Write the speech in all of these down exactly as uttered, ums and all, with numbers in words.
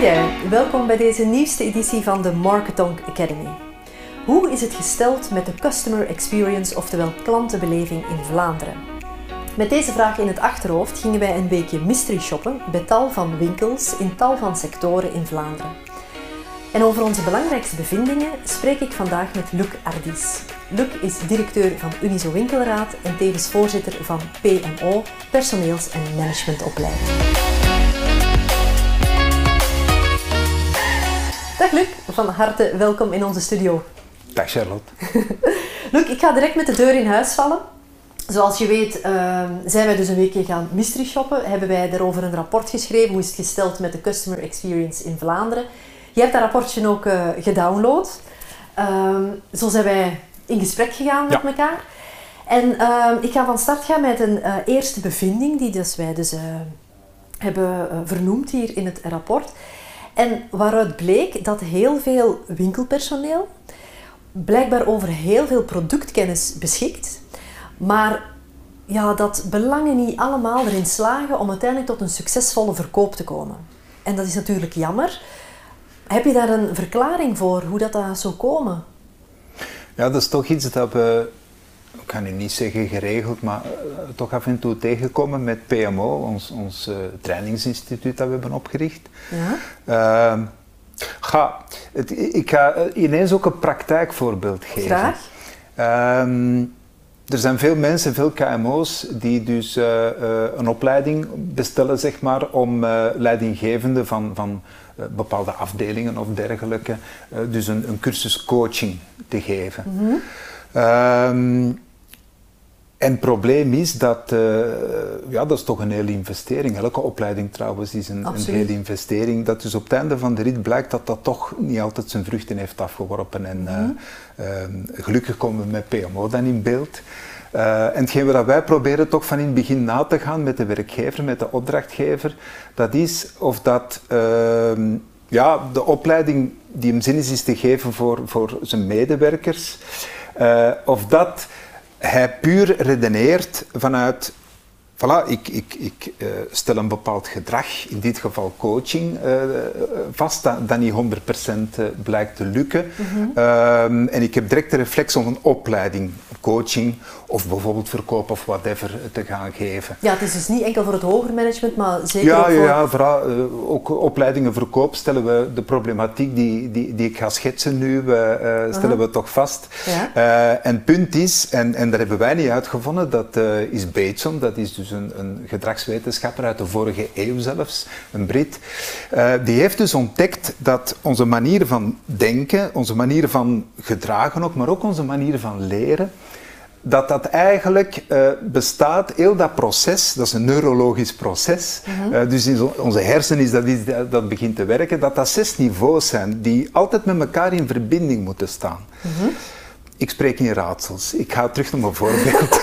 Hi there, welkom bij deze nieuwste editie van de Marketonk Academy. Hoe is het gesteld met de customer experience, oftewel klantenbeleving in Vlaanderen? Met deze vraag in het achterhoofd gingen wij een weekje mystery shoppen bij tal van winkels in tal van sectoren in Vlaanderen. En over onze belangrijkste bevindingen spreek ik vandaag met Luc Ardis. Luc is directeur van Uniso Winkelraad en tevens voorzitter van P M O, personeels- en managementopleiding. Dag Luc, van harte welkom in onze studio. Dag Charlotte. Luc, ik ga direct met de deur in huis vallen. Zoals je weet uh, zijn wij dus een weekje gaan mystery shoppen. Hebben wij daarover een rapport geschreven. Hoe is het gesteld met de customer experience in Vlaanderen? Je hebt dat rapportje ook uh, gedownload. Uh, zo zijn wij in gesprek gegaan ja. met elkaar. En uh, ik ga van start gaan met een uh, eerste bevinding die dus wij dus, uh, hebben uh, vernoemd hier in het rapport. En waaruit bleek dat heel veel winkelpersoneel blijkbaar over heel veel productkennis beschikt, maar ja, dat belangen niet allemaal erin slagen om uiteindelijk tot een succesvolle verkoop te komen. En dat is natuurlijk jammer. Heb je daar een verklaring voor hoe dat, dat zou komen? Ja, dat is toch iets dat we, ik kan nu niet zeggen geregeld, maar toch af en toe tegenkomen met P M O, ons, ons uh, trainingsinstituut dat we hebben opgericht. Ja. Uh, ga, het, ik ga ineens ook een praktijkvoorbeeld geven. Graag. Uh, er zijn veel mensen, veel K M O's, die dus uh, uh, een opleiding bestellen, zeg maar, om uh, leidinggevende van, van uh, bepaalde afdelingen of dergelijke, uh, dus een, een cursus coaching te geven. Mm-hmm. Um, en het probleem is dat, uh, ja, dat is toch een hele investering. Elke opleiding trouwens is een, een hele investering. Dat dus op het einde van de rit blijkt dat dat toch niet altijd zijn vruchten heeft afgeworpen. En mm-hmm. uh, um, gelukkig komen we met P M O dan in beeld. Uh, en hetgeen wat wij proberen toch van in het begin na te gaan met de werkgever, met de opdrachtgever, dat is of dat uh, ja, de opleiding die hem zin is, is te geven voor, voor zijn medewerkers, Uh, of dat hij puur redeneert vanuit, voilà, ik, ik, ik uh, stel een bepaald gedrag, in dit geval coaching, uh, vast, dat, dat niet honderd procent blijkt te lukken. Mm-hmm. uh, en ik heb direct de reflex om een opleiding, coaching of bijvoorbeeld verkoop of whatever te gaan geven. Ja, het is dus niet enkel voor het hoger management, maar zeker ja, ook voor... Ja, ja, vooral, uh, ook opleidingen verkoop stellen we de problematiek die, die, die ik ga schetsen nu, uh, uh-huh. stellen we toch vast. Ja. Uh, en het punt is, en, en daar hebben wij niet uitgevonden, dat uh, is Bateson, dat is dus een, een gedragswetenschapper uit de vorige eeuw zelfs, een Brit, uh, die heeft dus ontdekt dat onze manieren van denken, onze manieren van gedragen ook, maar ook onze manieren van leren, dat dat eigenlijk uh, bestaat, heel dat proces, dat is een neurologisch proces, mm-hmm. uh, dus in onze hersenen is dat iets dat, dat begint te werken, dat dat zes niveaus zijn die altijd met elkaar in verbinding moeten staan. Mm-hmm. Ik spreek in raadsels, ik ga terug naar mijn voorbeeld.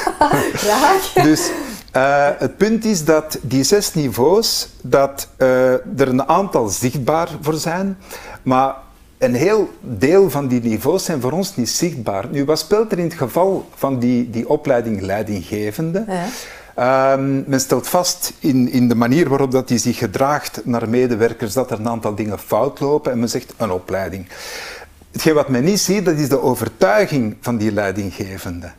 Ja. Dus uh, het punt is dat die zes niveaus, dat uh, er een aantal zichtbaar voor zijn, maar een heel deel van die niveaus zijn voor ons niet zichtbaar. Nu, wat speelt er in het geval van die, die opleiding leidinggevende? Ja. Um, men stelt vast in, in de manier waarop dat die zich gedraagt naar medewerkers dat er een aantal dingen fout lopen en men zegt een opleiding. Hetgeen wat men niet ziet, dat is de overtuiging van die leidinggevende.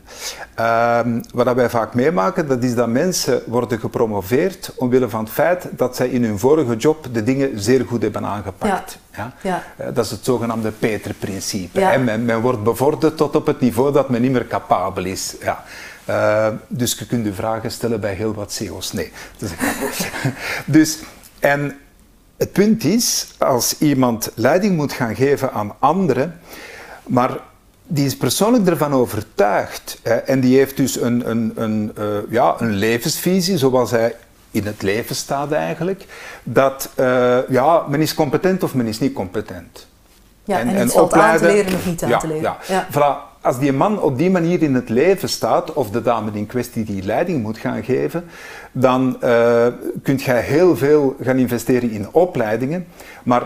Um, wat wij vaak meemaken, dat is dat mensen worden gepromoveerd omwille van het feit dat zij in hun vorige job de dingen zeer goed hebben aangepakt. Ja. Ja? Ja. Dat is het zogenaamde Peter-principe. Ja. Men, men wordt bevorderd tot op het niveau dat men niet meer capabel is. Ja. Uh, dus je kunt je vragen stellen bij heel wat C O's. Nee. Dus, dus, en... Het punt is, als iemand leiding moet gaan geven aan anderen, maar die is persoonlijk ervan overtuigd hè, en die heeft dus een, een, een, uh, ja, een levensvisie zoals hij in het leven staat eigenlijk, dat uh, ja, men is competent of men is niet competent. Ja, en, en iets valt aan te leren of niet aan ja, te leren. Ja. Ja. Voilà, als die man op die manier in het leven staat, of de dame in kwestie die leiding moet gaan geven, dan uh, kunt jij heel veel gaan investeren in opleidingen, maar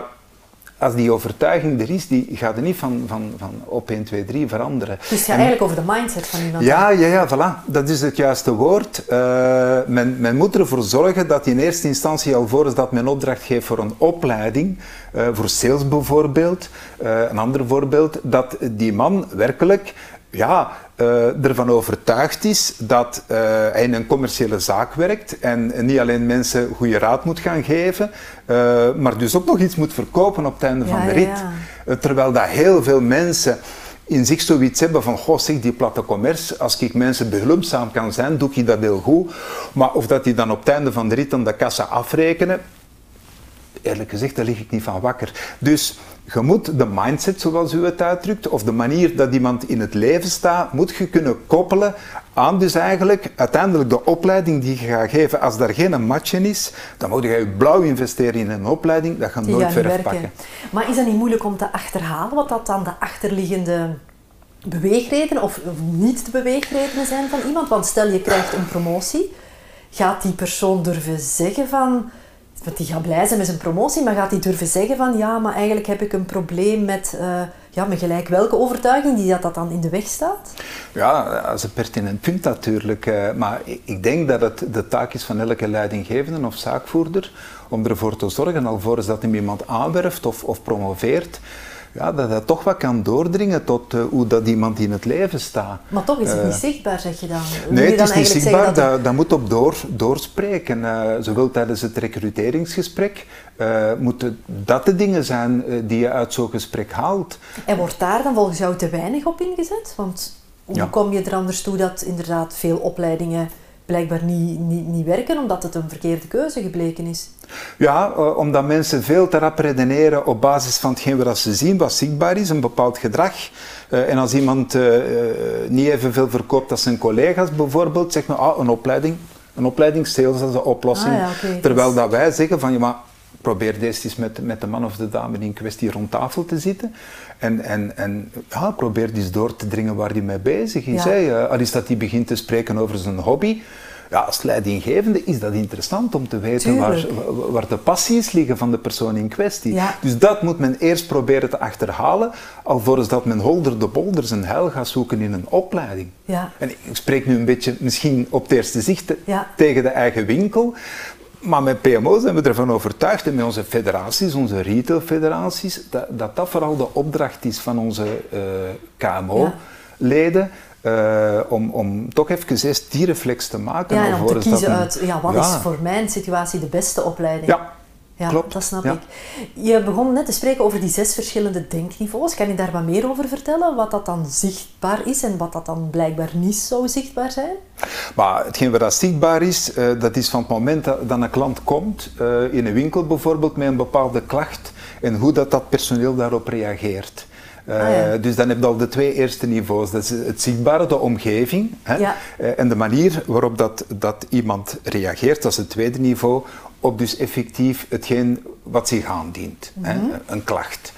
als die overtuiging er is, die gaat er niet van, van, van op één, twee, drie veranderen. Dus het gaat en, eigenlijk over de mindset van iemand. Ja, ja, ja, voilà. Dat is het juiste woord. Uh, men, men moet ervoor zorgen dat in eerste instantie, alvorens dat men opdracht geeft voor een opleiding, uh, voor sales bijvoorbeeld, uh, een ander voorbeeld, dat die man werkelijk ja, uh, ervan overtuigd is dat uh, hij in een commerciële zaak werkt en niet alleen mensen goede raad moet gaan geven, uh, maar dus ook nog iets moet verkopen op het einde ja, van de rit. Ja, ja. Uh, terwijl dat heel veel mensen in zich zoiets hebben van, goh zeg, die platte commerce, als ik mensen behulpzaam kan zijn, doe ik dat heel goed. Maar of dat die dan op het einde van de rit dan de kassa afrekenen, eerlijk gezegd, daar lig ik niet van wakker. Dus je moet de mindset, zoals u het uitdrukt, of de manier dat iemand in het leven staat, moet je kunnen koppelen aan dus eigenlijk uiteindelijk de opleiding die je gaat geven. Als daar geen match in is, dan moet je je blauw investeren in een opleiding, dat gaat nooit verf pakken. Maar is dat niet moeilijk om te achterhalen, wat dat dan de achterliggende beweegredenen of, of niet de beweegredenen zijn van iemand? Want stel je krijgt een promotie, gaat die persoon durven zeggen van... Want die gaat blij zijn met zijn promotie, maar gaat die durven zeggen van ja, maar eigenlijk heb ik een probleem met, uh, ja, met gelijk welke overtuiging die dat, dat dan in de weg staat? Ja, dat is een pertinent punt natuurlijk. Uh, maar ik denk dat het de taak is van elke leidinggevende of zaakvoerder om ervoor te zorgen, alvorens dat hem iemand aanwerft of, of promoveert, ja, dat dat toch wat kan doordringen tot uh, hoe dat iemand in het leven staat. Maar toch is het uh, niet zichtbaar, zeg je dan? Wil nee, je dan het is niet zichtbaar. Dat, dat, dat moet op door, doorspreken. Uh, zowel tijdens het recruteringsgesprek uh, moeten dat de dingen zijn uh, die je uit zo'n gesprek haalt. En wordt daar dan volgens jou te weinig op ingezet? Want hoe ja. kom je er anders toe dat inderdaad veel opleidingen blijkbaar niet, niet, niet werken, omdat het een verkeerde keuze gebleken is? Ja, uh, omdat mensen veel te rap redeneren op basis van hetgeen wat ze zien, wat zichtbaar is, een bepaald gedrag. Uh, en als iemand uh, uh, niet evenveel verkoopt als zijn collega's bijvoorbeeld, zegt men, ah, een opleiding, een opleiding sales, dat is de oplossing. Ah, ja, okay, terwijl dus... dat wij zeggen van, ja, maar probeer deze eens met, met de man of de dame in kwestie rond tafel te zitten. En, en, en ja, probeer eens door te dringen waar hij mee bezig is. Ja. Uh, al is dat hij begint te spreken over zijn hobby. Ja, als leidinggevende is dat interessant om te weten waar, waar de passies liggen van de persoon in kwestie. Ja. Dus dat moet men eerst proberen te achterhalen, alvorens dat men holder de bolder zijn heil gaat zoeken in een opleiding. Ja. En ik spreek nu een beetje misschien op het eerste zicht te, ja. tegen de eigen winkel. Maar met P M O zijn we ervan overtuigd, en met onze federaties, onze retailfederaties, dat, dat dat vooral de opdracht is van onze uh, K M O-leden, ja. uh, om, om toch even eens die reflex te maken. Ja, en om te kiezen dat een, uit, ja, wat ja. is voor mijn situatie de beste opleiding? Ja, ja klopt. Dat snap ja. ik. Je begon net te spreken over die zes verschillende denkniveaus. Kan je daar wat meer over vertellen? Wat dat dan zichtbaar is en wat dat dan blijkbaar niet zo zichtbaar zijn? Maar hetgeen wat zichtbaar is, dat is van het moment dat een klant komt, in een winkel bijvoorbeeld, met een bepaalde klacht en hoe dat, dat personeel daarop reageert. Ah, ja. uh, dus dan heb je al de twee eerste niveaus. Dat is het zichtbare, de omgeving, hè? Ja. Uh, en de manier waarop dat, dat iemand reageert, dat is het tweede niveau, op dus effectief hetgeen wat zich aandient, mm-hmm. hè? Een klacht.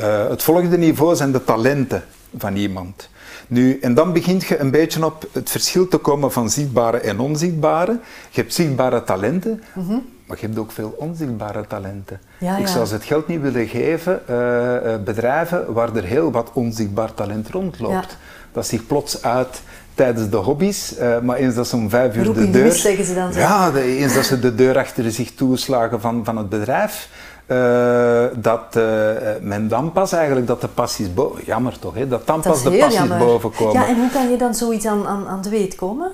Uh, het volgende niveau zijn de talenten van iemand. Nu, en dan begint je een beetje op het verschil te komen van zichtbare en onzichtbare. Je hebt zichtbare talenten, mm-hmm. maar je hebt ook veel onzichtbare talenten. Ja, ik ja. zou ze het geld niet willen geven, uh, bedrijven waar er heel wat onzichtbaar talent rondloopt. Ja. Dat zich plots uit tijdens de hobby's, uh, maar eens dat ze om vijf uur Roeping de deur... Mis, zeggen ze dan zo. Ja, de, eens dat ze de deur achter zich toeslagen van, van het bedrijf, Uh, dat uh, men dan pas eigenlijk dat de passies boven... Jammer toch, hè? Dat dan dat pas de passies jammer. boven komen. Ja, en hoe kan je dan zoiets aan, aan, aan de weet komen?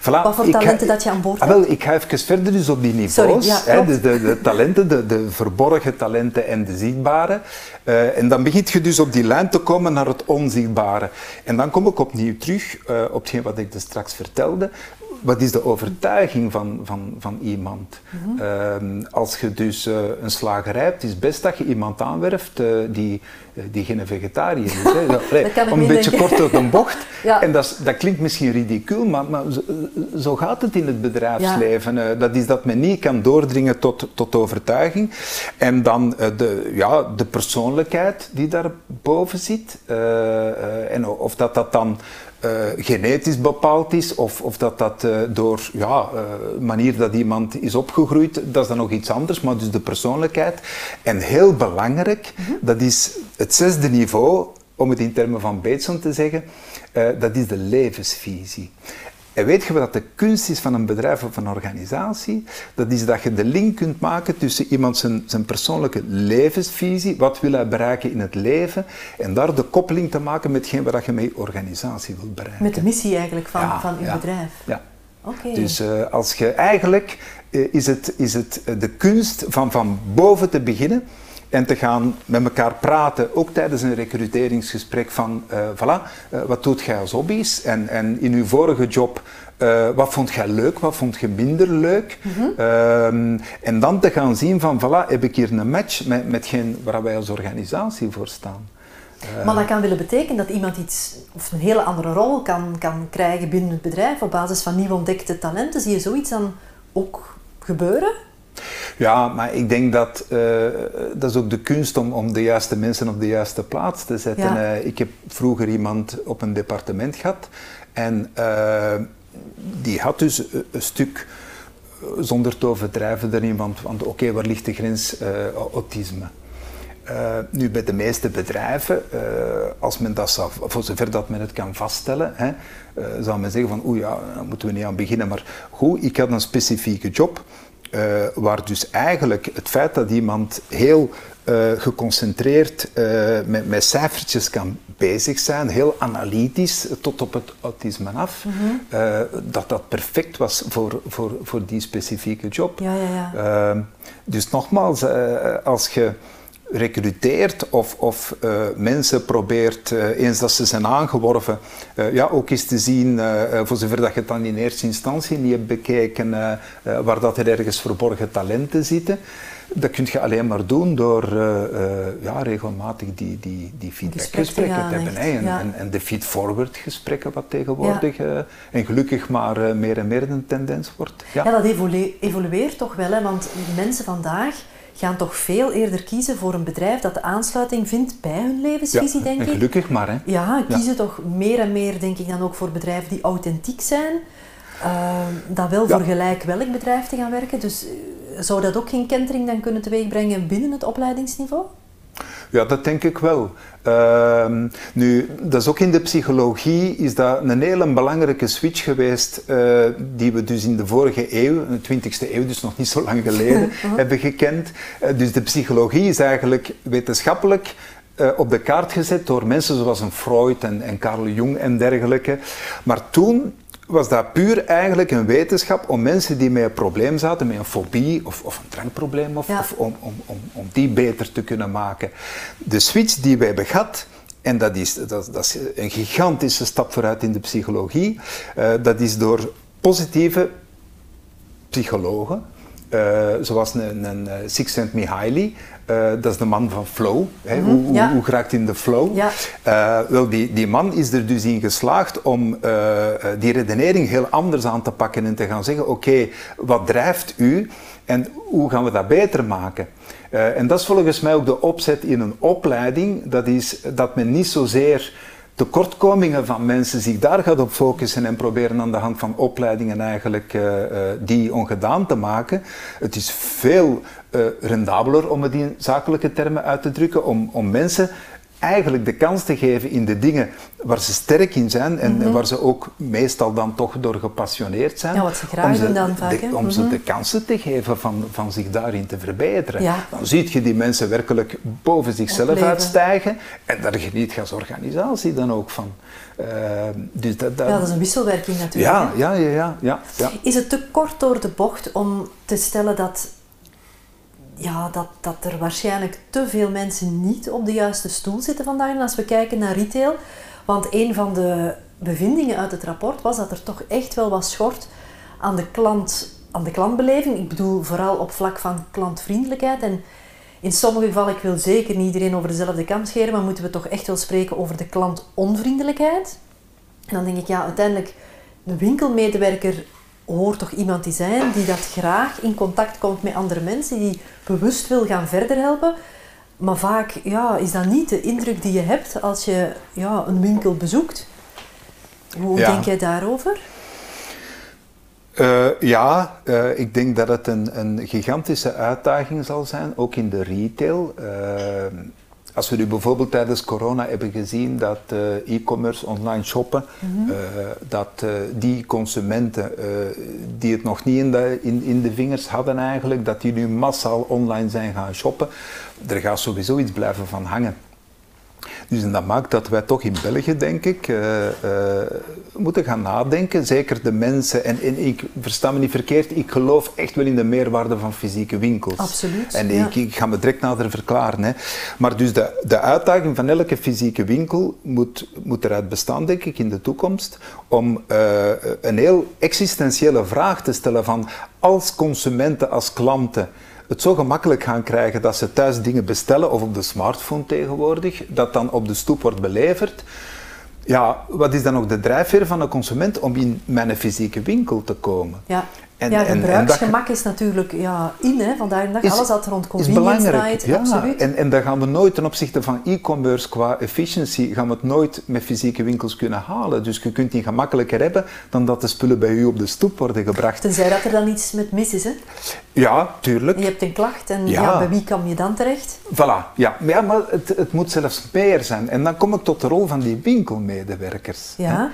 Voilà, wat voor talenten ga, dat je aan boord hebt? Ah, wel, ik ga even verder dus op die niveaus. Sorry, ja, hè, dus de, de talenten, de, de verborgen talenten en de zichtbare. Uh, en dan begint je dus op die lijn te komen naar het onzichtbare. En dan kom ik opnieuw terug uh, op hetgeen wat ik dus straks vertelde. Wat is de overtuiging van, van, van iemand? Mm-hmm. uh, als je dus uh, een slagerij hebt, is het best dat je iemand aanwerft uh, die, uh, die geen vegetariër is. Hè? Dat, nee, dat om een beetje denken. kort op een bocht. ja. En dat, dat klinkt misschien ridicuul, maar, maar zo, zo gaat het in het bedrijfsleven. Ja. Uh, dat is dat men niet kan doordringen tot, tot overtuiging. En dan uh, de, ja, de persoonlijkheid die daarboven zit. Uh, uh, en of dat dat dan Uh, genetisch bepaald is, of, of dat dat uh, door de ja, uh, manier dat iemand is opgegroeid, dat is dan nog iets anders, maar dus de persoonlijkheid. En heel belangrijk, mm-hmm. dat is het zesde niveau, om het in termen van Bateson te zeggen, uh, dat is de levensvisie. En weet je wat de kunst is van een bedrijf of een organisatie? Dat is dat je de link kunt maken tussen iemand zijn, zijn persoonlijke levensvisie, wat wil hij bereiken in het leven, en daar de koppeling te maken met hetgeen waar je mee organisatie wilt bereiken. Met de missie eigenlijk van, ja, van uw ja, bedrijf? Ja. Okay. Dus uh, als je eigenlijk uh, is het, is het uh, de kunst van van boven te beginnen en te gaan met elkaar praten, ook tijdens een recruteringsgesprek van uh, voilà, uh, wat doet jij als hobby's en, en in uw vorige job, uh, wat vond jij leuk, wat vond je minder leuk? Mm-hmm. uh, en dan te gaan zien van voilà, heb ik hier een match met, met geen, waar wij als organisatie voor staan. Uh, maar dat kan willen betekenen dat iemand iets, of een hele andere rol kan, kan krijgen binnen het bedrijf op basis van nieuw ontdekte talenten. Zie je zoiets dan ook gebeuren? Ja, maar ik denk dat uh, dat is ook de kunst om, om de juiste mensen op de juiste plaats te zetten. Ja. Uh, ik heb vroeger iemand op een departement gehad en uh, die had dus een, een stuk, zonder te overdrijven erin, want, want oké, okay, waar ligt de grens uh, autisme? Uh, nu bij de meeste bedrijven, uh, als men dat zou, voor zover dat men het kan vaststellen, hè, uh, zou men zeggen van oeh ja, daar moeten we niet aan beginnen. Maar goed, ik had een specifieke job. Uh, waar dus eigenlijk het feit dat iemand heel uh, geconcentreerd uh, met, met cijfertjes kan bezig zijn, heel analytisch, tot op het autisme af, mm-hmm. uh, dat dat perfect was voor, voor, voor die specifieke job. Ja, ja, ja. Uh, dus nogmaals, uh, als je recruteert of, of uh, mensen probeert, uh, eens dat ze zijn aangeworven, uh, ja, ook eens te zien, uh, voor zover dat je het dan in eerste instantie niet hebt bekeken, uh, uh, waar dat er ergens verborgen talenten zitten. Dat kun je alleen maar doen door uh, uh, ja, regelmatig die, die, die feedbackgesprekken te hebben. He, en, ja. en, en de feed-forward gesprekken wat tegenwoordig ja. uh, en gelukkig maar uh, meer en meer een tendens wordt. Ja, ja dat evolu- evolueert toch wel, hè? Want mensen vandaag gaan toch veel eerder kiezen voor een bedrijf dat de aansluiting vindt bij hun levensvisie, ja, denk ik. Gelukkig maar, hè. Ja, kiezen ja. toch meer en meer, denk ik, dan ook voor bedrijven die authentiek zijn. Uh, dat wel ja. voor gelijk welk bedrijf te gaan werken. Dus zou dat ook geen kentering dan kunnen teweegbrengen binnen het opleidingsniveau? Ja, dat denk ik wel. Uh, nu, dat is ook in de psychologie is dat een hele belangrijke switch geweest uh, die we dus in de vorige eeuw, de twintigste eeuw, dus nog niet zo lang geleden, hebben gekend. Uh, dus de psychologie is eigenlijk wetenschappelijk uh, op de kaart gezet door mensen zoals een Freud en, en Carl Jung en dergelijke. Maar toen was dat puur eigenlijk een wetenschap om mensen die met een probleem zaten, met een fobie of, of een drankprobleem, of, ja. of om, om, om, om die beter te kunnen maken. De switch die wij hebben gehad, en dat is, dat, dat is een gigantische stap vooruit in de psychologie, uh, dat is door positieve psychologen, uh, zoals een, een, een Sikszentmihalyi, Uh, dat is de man van flow. Hè. Mm-hmm. Hoe, hoe, ja. hoe geraakt in de flow? Ja. Uh, wel, die, die man is er dus in geslaagd om uh, die redenering heel anders aan te pakken en te gaan zeggen, oké, okay, wat drijft u en hoe gaan we dat beter maken? Uh, en dat is volgens mij ook de opzet in een opleiding. Dat is dat men niet zozeer tekortkomingen van mensen zich daar gaat op focussen en proberen aan de hand van opleidingen eigenlijk uh, die ongedaan te maken. Het is veel uh, rendabeler, om het in zakelijke termen uit te drukken, om, om mensen eigenlijk de kans te geven in de dingen waar ze sterk in zijn en mm-hmm. waar ze ook meestal dan toch door gepassioneerd zijn. Ja, wat ze graag doen dan vaak. Om mm-hmm. ze de kansen te geven van, van zich daarin te verbeteren. Ja. Dan zie je die mensen werkelijk boven zichzelf Opleven. uitstijgen en daar geniet je als organisatie dan ook van. Uh, dus dat, dat... Ja, dat is een wisselwerking natuurlijk. Ja, ja, ja, ja, ja, ja. Is het te kort door de bocht om te stellen dat... Ja, dat, dat er waarschijnlijk te veel mensen niet op de juiste stoel zitten vandaag. En als we kijken naar retail, want een van de bevindingen uit het rapport was dat er toch echt wel wat schort aan de, klant, aan de klantbeleving. Ik bedoel vooral op vlak van klantvriendelijkheid. En in sommige gevallen, ik wil zeker niet iedereen over dezelfde kam scheren, maar moeten we toch echt wel spreken over de klantonvriendelijkheid. En dan denk ik, ja, uiteindelijk de winkelmedewerker... hoort toch iemand die zijn, die dat graag in contact komt met andere mensen, die bewust wil gaan verder helpen. Maar vaak ja, is dat niet de indruk die je hebt als je ja, een winkel bezoekt. Hoe ja. denk jij daarover? Uh, ja, uh, ik denk dat het een, een gigantische uitdaging zal zijn, ook in de retail. Uh, als we nu bijvoorbeeld tijdens corona hebben gezien dat uh, e-commerce, online shoppen, mm-hmm. uh, dat uh, die consumenten uh, die het nog niet in de, in, in de vingers hadden eigenlijk, dat die nu massaal online zijn gaan shoppen, er gaat sowieso iets blijven van hangen. Dus en dat maakt dat wij toch in België, denk ik, uh, uh, moeten gaan nadenken. Zeker de mensen, en, en ik versta me niet verkeerd, ik geloof echt wel in de meerwaarde van fysieke winkels. Absoluut. En ja. ik, ik ga me direct nader verklaren. Hè. Maar dus de, de uitdaging van elke fysieke winkel moet, moet eruit bestaan, denk ik, in de toekomst, om uh, een heel existentiële vraag te stellen van als consumenten, als klanten, het zo gemakkelijk gaan krijgen dat ze thuis dingen bestellen, of op de smartphone tegenwoordig, dat dan op de stoep wordt beleverd. Ja, wat is dan ook de drijfveer van een consument om in mijn fysieke winkel te komen? Ja, en, ja en, gebruiksgemak en dat, is natuurlijk ja, in, hè, vandaag de dag. Is, alles wat rond convenience draait, ja, absoluut. En, en daar gaan we nooit, ten opzichte van e-commerce qua efficiency, gaan we het nooit met fysieke winkels kunnen halen. Dus je kunt die gemakkelijker hebben dan dat de spullen bij u op de stoep worden gebracht. Tenzij dat er dan iets met mis is, hè? Ja, tuurlijk. Je hebt een klacht en ja. Ja, bij wie kom je dan terecht? Voilà, ja. Ja, maar het, het moet zelfs meer zijn. En dan kom ik tot de rol van die winkelmedewerkers. Ja. Hè?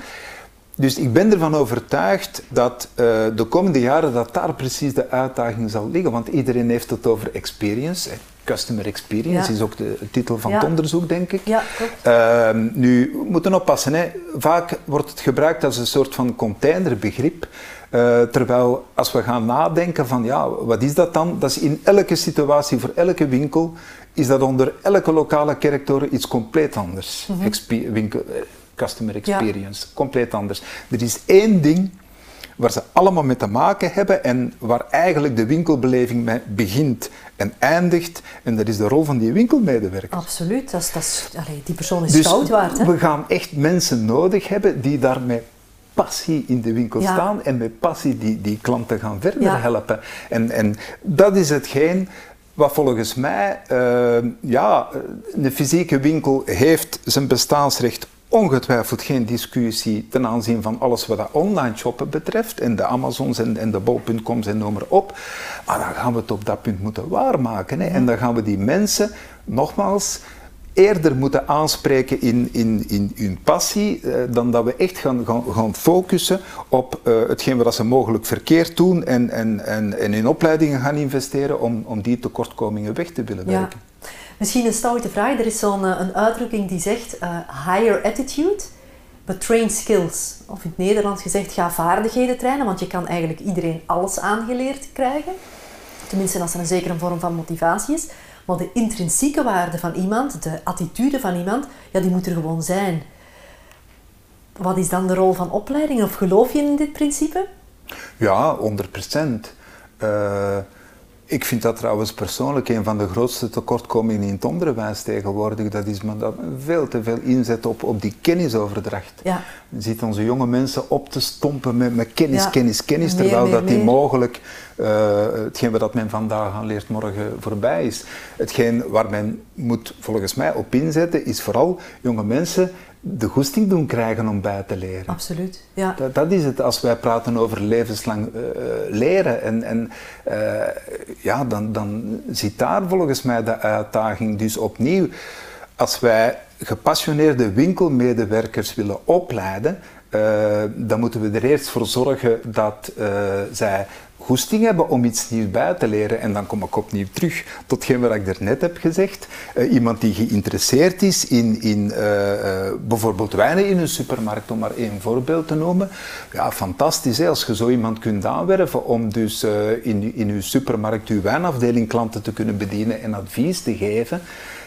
Dus ik ben ervan overtuigd dat uh, de komende jaren dat daar precies de uitdaging zal liggen. Want iedereen heeft het over experience. Customer experience ja. is ook de titel van ja. het onderzoek, denk ik. Ja, klopt. Uh, nu, we moeten oppassen. Hè. Vaak wordt het gebruikt als een soort van containerbegrip. Uh, terwijl als we gaan nadenken van ja, wat is dat dan? Dat is in elke situatie, voor elke winkel, is dat onder elke lokale kerktoren iets compleet anders. Mm-hmm. Exper- winkel, Customer experience, ja. compleet anders. Er is één ding waar ze allemaal mee te maken hebben en waar eigenlijk de winkelbeleving mee begint en eindigt. En dat is de rol van die winkelmedewerker. Absoluut, dat is, dat is, allee, die persoon is dus goud waard. Hè? We gaan echt mensen nodig hebben die daarmee passie in de winkel ja. staan en met passie die, die klanten gaan verder ja. helpen. En, en dat is hetgeen wat volgens mij, uh, ja, de fysieke winkel heeft zijn bestaansrecht ongetwijfeld geen discussie ten aanzien van alles wat dat online shoppen betreft en de Amazons en, en de bol punt coms en noem maar op. Maar dan gaan we het op dat punt moeten waarmaken. Hè. En dan gaan we die mensen nogmaals eerder moeten aanspreken in, in, in hun passie eh, dan dat we echt gaan, gaan, gaan focussen op eh, hetgeen wat ze mogelijk verkeerd doen en, en, en, en in opleidingen gaan investeren om, om die tekortkomingen weg te willen werken. Ja. Misschien een stoute vraag, er is zo'n een uitdrukking die zegt uh, higher attitude, but train skills. Of in het Nederlands gezegd, ga vaardigheden trainen, want je kan eigenlijk iedereen alles aangeleerd krijgen. Tenminste, als er een zekere vorm van motivatie is. Maar de intrinsieke waarde van iemand, de attitude van iemand, ja, die moet er gewoon zijn. Wat is dan de rol van opleidingen? Of geloof je in dit principe? Ja, honderd procent. Uh... Ik vind dat trouwens persoonlijk een van de grootste tekortkomingen in het onderwijs tegenwoordig. Dat is maar dat veel te veel inzet op, op die kennisoverdracht. Ja. Je ziet onze jonge mensen op te stompen met, met kennis, ja. kennis, kennis. Meer, terwijl meer, dat meer. die mogelijk, uh, hetgeen wat men vandaag aan leert, morgen voorbij is. Hetgeen waar men moet volgens mij op inzetten, is vooral jonge mensen de goesting doen krijgen om bij te leren. Absoluut, ja. Dat, dat is het als wij praten over levenslang uh, leren. En, en uh, ja, dan, dan zit daar volgens mij de uitdaging. Dus opnieuw, als wij gepassioneerde winkelmedewerkers willen opleiden, uh, dan moeten we er eerst voor zorgen dat uh, zij goesting hebben om iets nieuws bij te leren. En dan kom ik opnieuw terug tot hetgeen wat ik daarnet heb gezegd. Uh, iemand die geïnteresseerd is in, in uh, uh, bijvoorbeeld wijnen in een supermarkt, om maar één voorbeeld te noemen. Ja, fantastisch hè, als je zo iemand kunt aanwerven om dus uh, in, in uw supermarkt uw wijnafdeling klanten te kunnen bedienen en advies te geven.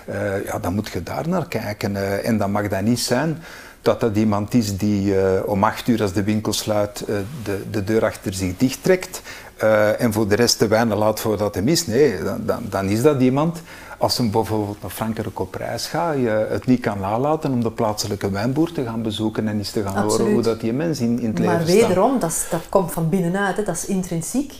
Uh, ja, dan moet je daar naar kijken. Uh, en dan mag dat niet zijn dat dat iemand is die uh, om acht uur als de winkel sluit uh, de, de deur achter zich dichttrekt uh, en voor de rest de wijnen laat voordat hem is. Nee, dan, dan, dan is dat iemand, als hem bijvoorbeeld naar Frankrijk op reis gaat, je het niet kan nalaten om de plaatselijke wijnboer te gaan bezoeken en eens te gaan Absoluut. horen hoe dat die mensen in, in het maar leven staan. Maar wederom, dat, is, dat komt van binnenuit, hè, dat is intrinsiek.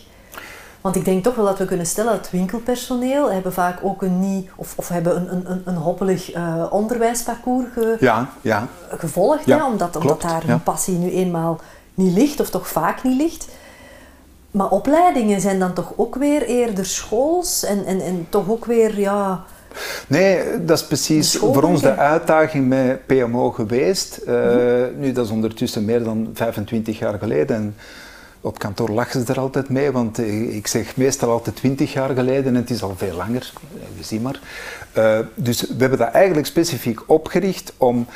Want ik denk toch wel dat we kunnen stellen dat winkelpersoneel hebben vaak ook een niet, of, of hebben een, een, een hoppelig uh, onderwijsparcours ge, ja, ja. gevolgd. Ja, hè? Omdat, klopt, omdat daar ja. hun passie nu eenmaal niet ligt, of toch vaak niet ligt. Maar opleidingen zijn dan toch ook weer eerder schools en, en, en toch ook weer, ja... Nee, dat is precies voor ons de uitdaging met P M O geweest. Uh, mm-hmm. Nu, dat is ondertussen meer dan vijfentwintig jaar geleden. En op kantoor lachen ze er altijd mee, want ik zeg meestal altijd twintig jaar geleden en het is al veel langer. We zien maar. Uh, dus we hebben dat eigenlijk specifiek opgericht om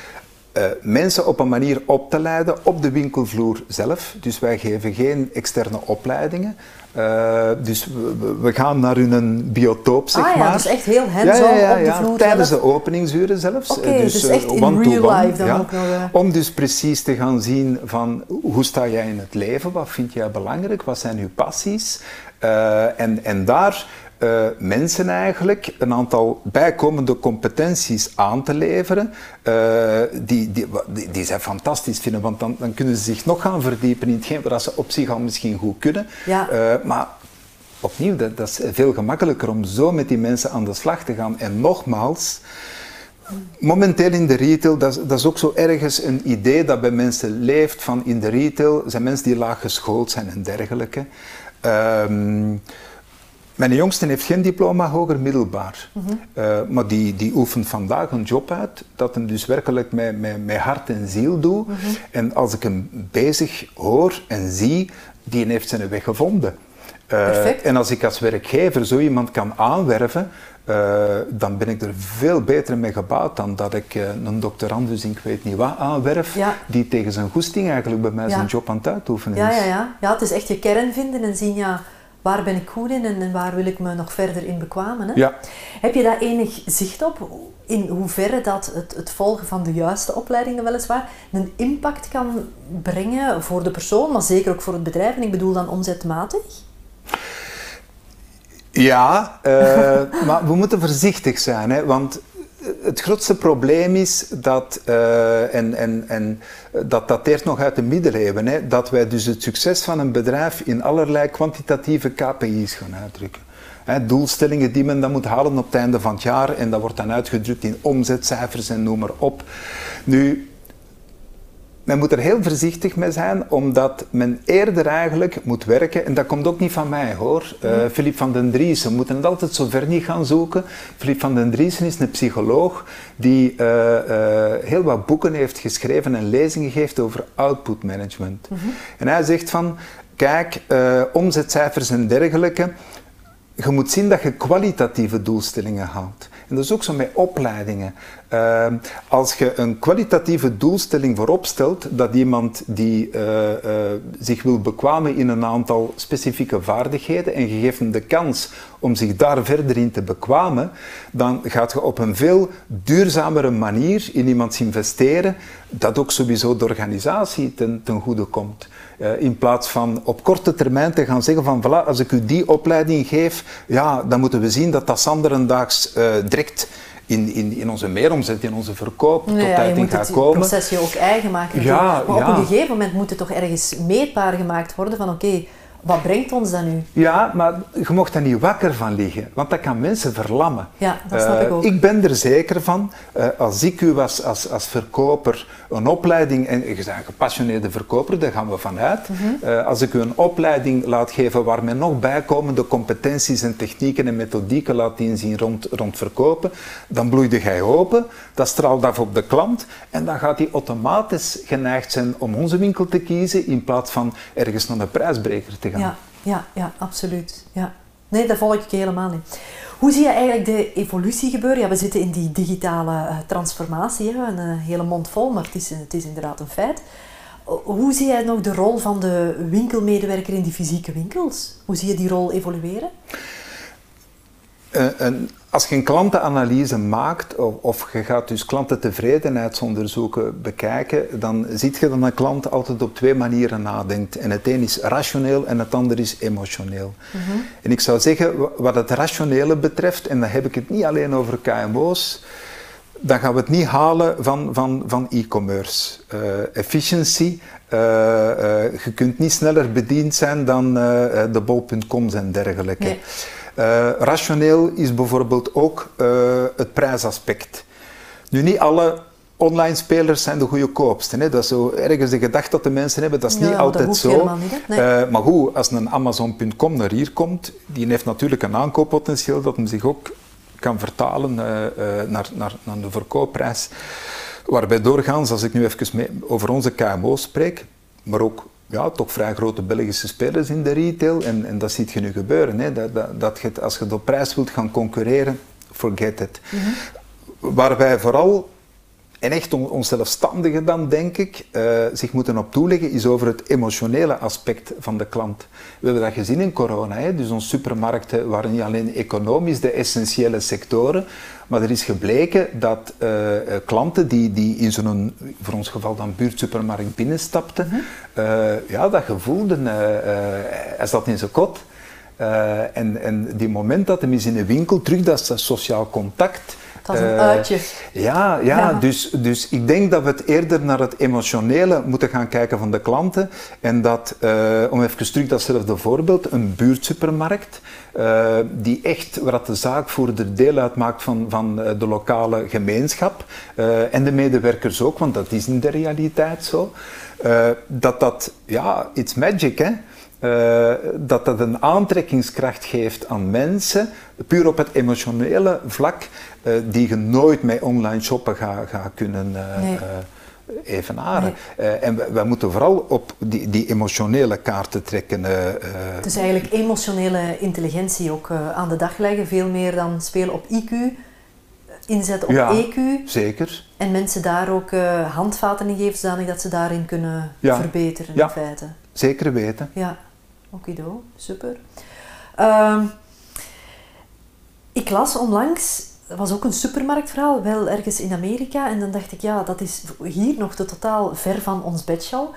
uh, mensen op een manier op te leiden op de winkelvloer zelf. Dus wij geven geen externe opleidingen. Uh, dus we, we gaan naar hun biotoop, zeg ah, ja, maar. Dus echt heel hands-on ja, ja, ja, op de vloer ja, tijdens zelf. De openingsuren zelfs. Okay, dus, dus echt in one real one, life dan ja, ook nog. Uh... Om dus precies te gaan zien van hoe sta jij in het leven, wat vind jij belangrijk, wat zijn uw passies. Uh, en, en daar uh, mensen eigenlijk een aantal bijkomende competenties aan te leveren uh, die, die, die, die zij fantastisch vinden, want dan, dan kunnen ze zich nog gaan verdiepen in hetgeen waar ze op zich al misschien goed kunnen. Ja. Uh, maar opnieuw, dat, dat is veel gemakkelijker om zo met die mensen aan de slag te gaan. En nogmaals, momenteel in de retail, dat is, dat is ook zo ergens een idee dat bij mensen leeft van in de retail zijn mensen die laag geschoold zijn en dergelijke. Um, mijn jongste heeft geen diploma hoger middelbaar, mm-hmm. uh, maar die, die oefent vandaag een job uit dat hem dus werkelijk met, met, met hart en ziel doet. Mm-hmm. En als ik hem bezig hoor en zie, die heeft zijn weg gevonden. Uh, en als ik als werkgever zo iemand kan aanwerven, uh, dan ben ik er veel beter mee gebouwd dan dat ik uh, een doctorand, dus ik weet niet wat, aanwerf, ja. die tegen zijn goesting eigenlijk bij mij ja. zijn job aan het uitoefenen ja, is. Ja, ja. ja, het is echt je kern vinden en zien, ja, waar ben ik goed in en, en waar wil ik me nog verder in bekwamen. Hè? Ja. Heb je daar enig zicht op, in hoeverre dat het, het volgen van de juiste opleidingen weliswaar een impact kan brengen voor de persoon, maar zeker ook voor het bedrijf, en ik bedoel dan omzetmatig? Ja, uh, maar we moeten voorzichtig zijn, hè, want het grootste probleem is dat, uh, en, en, en dat dateert nog uit de middeleeuwen, hè, dat wij dus het succes van een bedrijf in allerlei kwantitatieve K P I's gaan uitdrukken. Hè, doelstellingen die men dan moet halen op het einde van het jaar en dat wordt dan uitgedrukt in omzetcijfers en noem maar op. Nu, men moet er heel voorzichtig mee zijn, omdat men eerder eigenlijk moet werken, en dat komt ook niet van mij hoor, uh, Filip van den Driesen, we moeten het altijd zo ver niet gaan zoeken. Filip van den Driesen is een psycholoog die uh, uh, heel wat boeken heeft geschreven en lezingen geeft over output management. Mm-hmm. En hij zegt van, kijk, uh, omzetcijfers en dergelijke, je moet zien dat je kwalitatieve doelstellingen haalt. En dat is ook zo met opleidingen. Uh, als je een kwalitatieve doelstelling voorop stelt, dat iemand die uh, uh, zich wil bekwamen in een aantal specifieke vaardigheden en je geeft hem de kans om zich daar verder in te bekwamen, dan gaat je op een veel duurzamere manier in iemand investeren, dat ook sowieso de organisatie ten, ten goede komt. Uh, in plaats van op korte termijn te gaan zeggen van voilà, als ik u die opleiding geef, ja, dan moeten we zien dat dat anderendaags uh, direct in, in, in onze meeromzet, in onze verkoop nou tot ja, uiting gaat komen. Je moet het proces je ook eigen maken. Ja, maar ja. op een gegeven moment moet het toch ergens meetbaar gemaakt worden van oké, okay, wat brengt ons dat nu? Ja, maar je mocht daar niet wakker van liggen, want dat kan mensen verlammen. Ja, dat snap uh, ik ook. Ik ben er zeker van, uh, als ik u was, als, als verkoper een opleiding, en je bent een gepassioneerde verkoper, daar gaan we vanuit. Mm-hmm. uh, als ik u een opleiding laat geven waar men nog bijkomende competenties en technieken en methodieken laat inzien rond, rond verkopen, dan bloeide jij open, dat straalt af op de klant en dan gaat hij automatisch geneigd zijn om onze winkel te kiezen in plaats van ergens naar de prijsbreker te gaan. Ja, ja, ja, absoluut. Ja. Nee, dat volg ik helemaal niet. Hoe zie je eigenlijk de evolutie gebeuren? Ja, we zitten in die digitale uh, transformatie, hè? Een uh, hele mond vol, maar het is, het is inderdaad een feit. Uh, hoe zie jij nog de rol van de winkelmedewerker in die fysieke winkels? Hoe zie je die rol evolueren? Uh, een, als je een klantenanalyse maakt, of, of je gaat dus klantentevredenheidsonderzoeken bekijken, dan zie je dat een klant altijd op twee manieren nadenkt. En het een is rationeel en het ander is emotioneel. Mm-hmm. En ik zou zeggen, wat het rationele betreft, en dan heb ik het niet alleen over K M O's, dan gaan we het niet halen van, van, van e-commerce. Uh, efficiency, uh, uh, je kunt niet sneller bediend zijn dan uh, de bol punt coms en dergelijke. Nee. Uh, rationeel is bijvoorbeeld ook uh, het prijsaspect. Nu, niet alle online spelers zijn de goedkoopste. Hè? Dat is zo ergens de gedachte dat de mensen hebben, dat is ja, niet altijd dat zo. Niet, nee. uh, maar goed, als een Amazon punt com naar hier komt, die heeft natuurlijk een aankooppotentieel dat hem zich ook kan vertalen uh, uh, naar, naar, naar de verkoopprijs. Waarbij doorgaans, als ik nu even mee over onze K M O's spreek, maar ook ja, toch vrij grote Belgische spelers in de retail, en, en dat ziet je nu gebeuren, hè? Dat, dat, dat je, als je de prijs wilt gaan concurreren, forget it. Mm-hmm. Waar wij vooral, en echt on, onzelfstandigen dan denk ik, uh, zich moeten op toeleggen, is over het emotionele aspect van de klant. We hebben dat gezien in corona, hè? Dus onze supermarkten waren niet alleen economisch de essentiële sectoren, maar er is gebleken dat uh, klanten die, die in zo'n, voor ons geval dan, buurtsupermarkt binnenstapten, mm-hmm. uh, ja, dat gevoelden, uh, uh, hij zat in zijn kot. Uh, en, en die moment dat hem is in de winkel terug, dat is dat sociaal contact. Dat is een uitje. Uh, ja, ja, ja. Dus, dus ik denk dat we het eerder naar het emotionele moeten gaan kijken van de klanten. En dat, uh, om even terug datzelfde voorbeeld, een buurtsupermarkt, uh, die echt, waar de zaakvoerder deel uitmaakt van, van de lokale gemeenschap, uh, en de medewerkers ook, want dat is in de realiteit zo, uh, dat dat, ja, it's magic, hè. Uh, dat dat een aantrekkingskracht geeft aan mensen, puur op het emotionele vlak, uh, die je nooit met online shoppen gaat ga kunnen uh, nee. uh, evenaren. Nee. Uh, en wij moeten vooral op die, die emotionele kaarten trekken. Uh, dus eigenlijk emotionele intelligentie ook uh, aan de dag leggen, veel meer dan spelen op I Q, inzetten op ja, E Q. Zeker. En mensen daar ook uh, handvaten in geven, zodanig dat ze daarin kunnen ja. verbeteren ja. in feite. Zeker weten. Ja, okido, super. Uh, ik las onlangs, dat was ook een supermarktverhaal, wel ergens in Amerika. En dan dacht ik, ja, dat is hier nog te totaal ver van ons bedshow.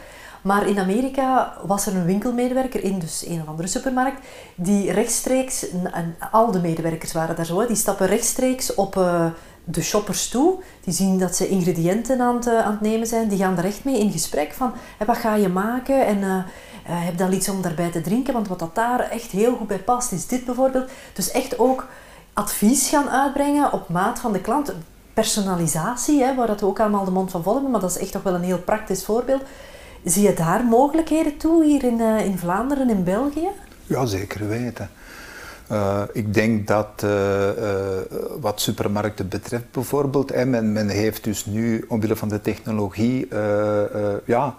Maar in Amerika was er een winkelmedewerker in, dus een of andere supermarkt, die rechtstreeks, en al de medewerkers waren daar zo, die stappen rechtstreeks op uh, de shoppers toe. Die zien dat ze ingrediënten aan het, uh, aan het nemen zijn. Die gaan er echt mee in gesprek van, hey, wat ga je maken? En uh, uh, heb dan iets om daarbij te drinken? Want wat dat daar echt heel goed bij past, is dit bijvoorbeeld. Dus echt ook advies gaan uitbrengen op maat van de klant. Personalisatie, hè, waar dat we ook allemaal de mond van vol hebben. Maar dat is echt toch wel een heel praktisch voorbeeld. Zie je daar mogelijkheden toe, hier in, uh, in Vlaanderen, in België? Ja, zeker weten. Uh, ik denk dat uh, uh, wat supermarkten betreft bijvoorbeeld, hè, men, men heeft dus nu omwille van de technologie, uh, uh, ja,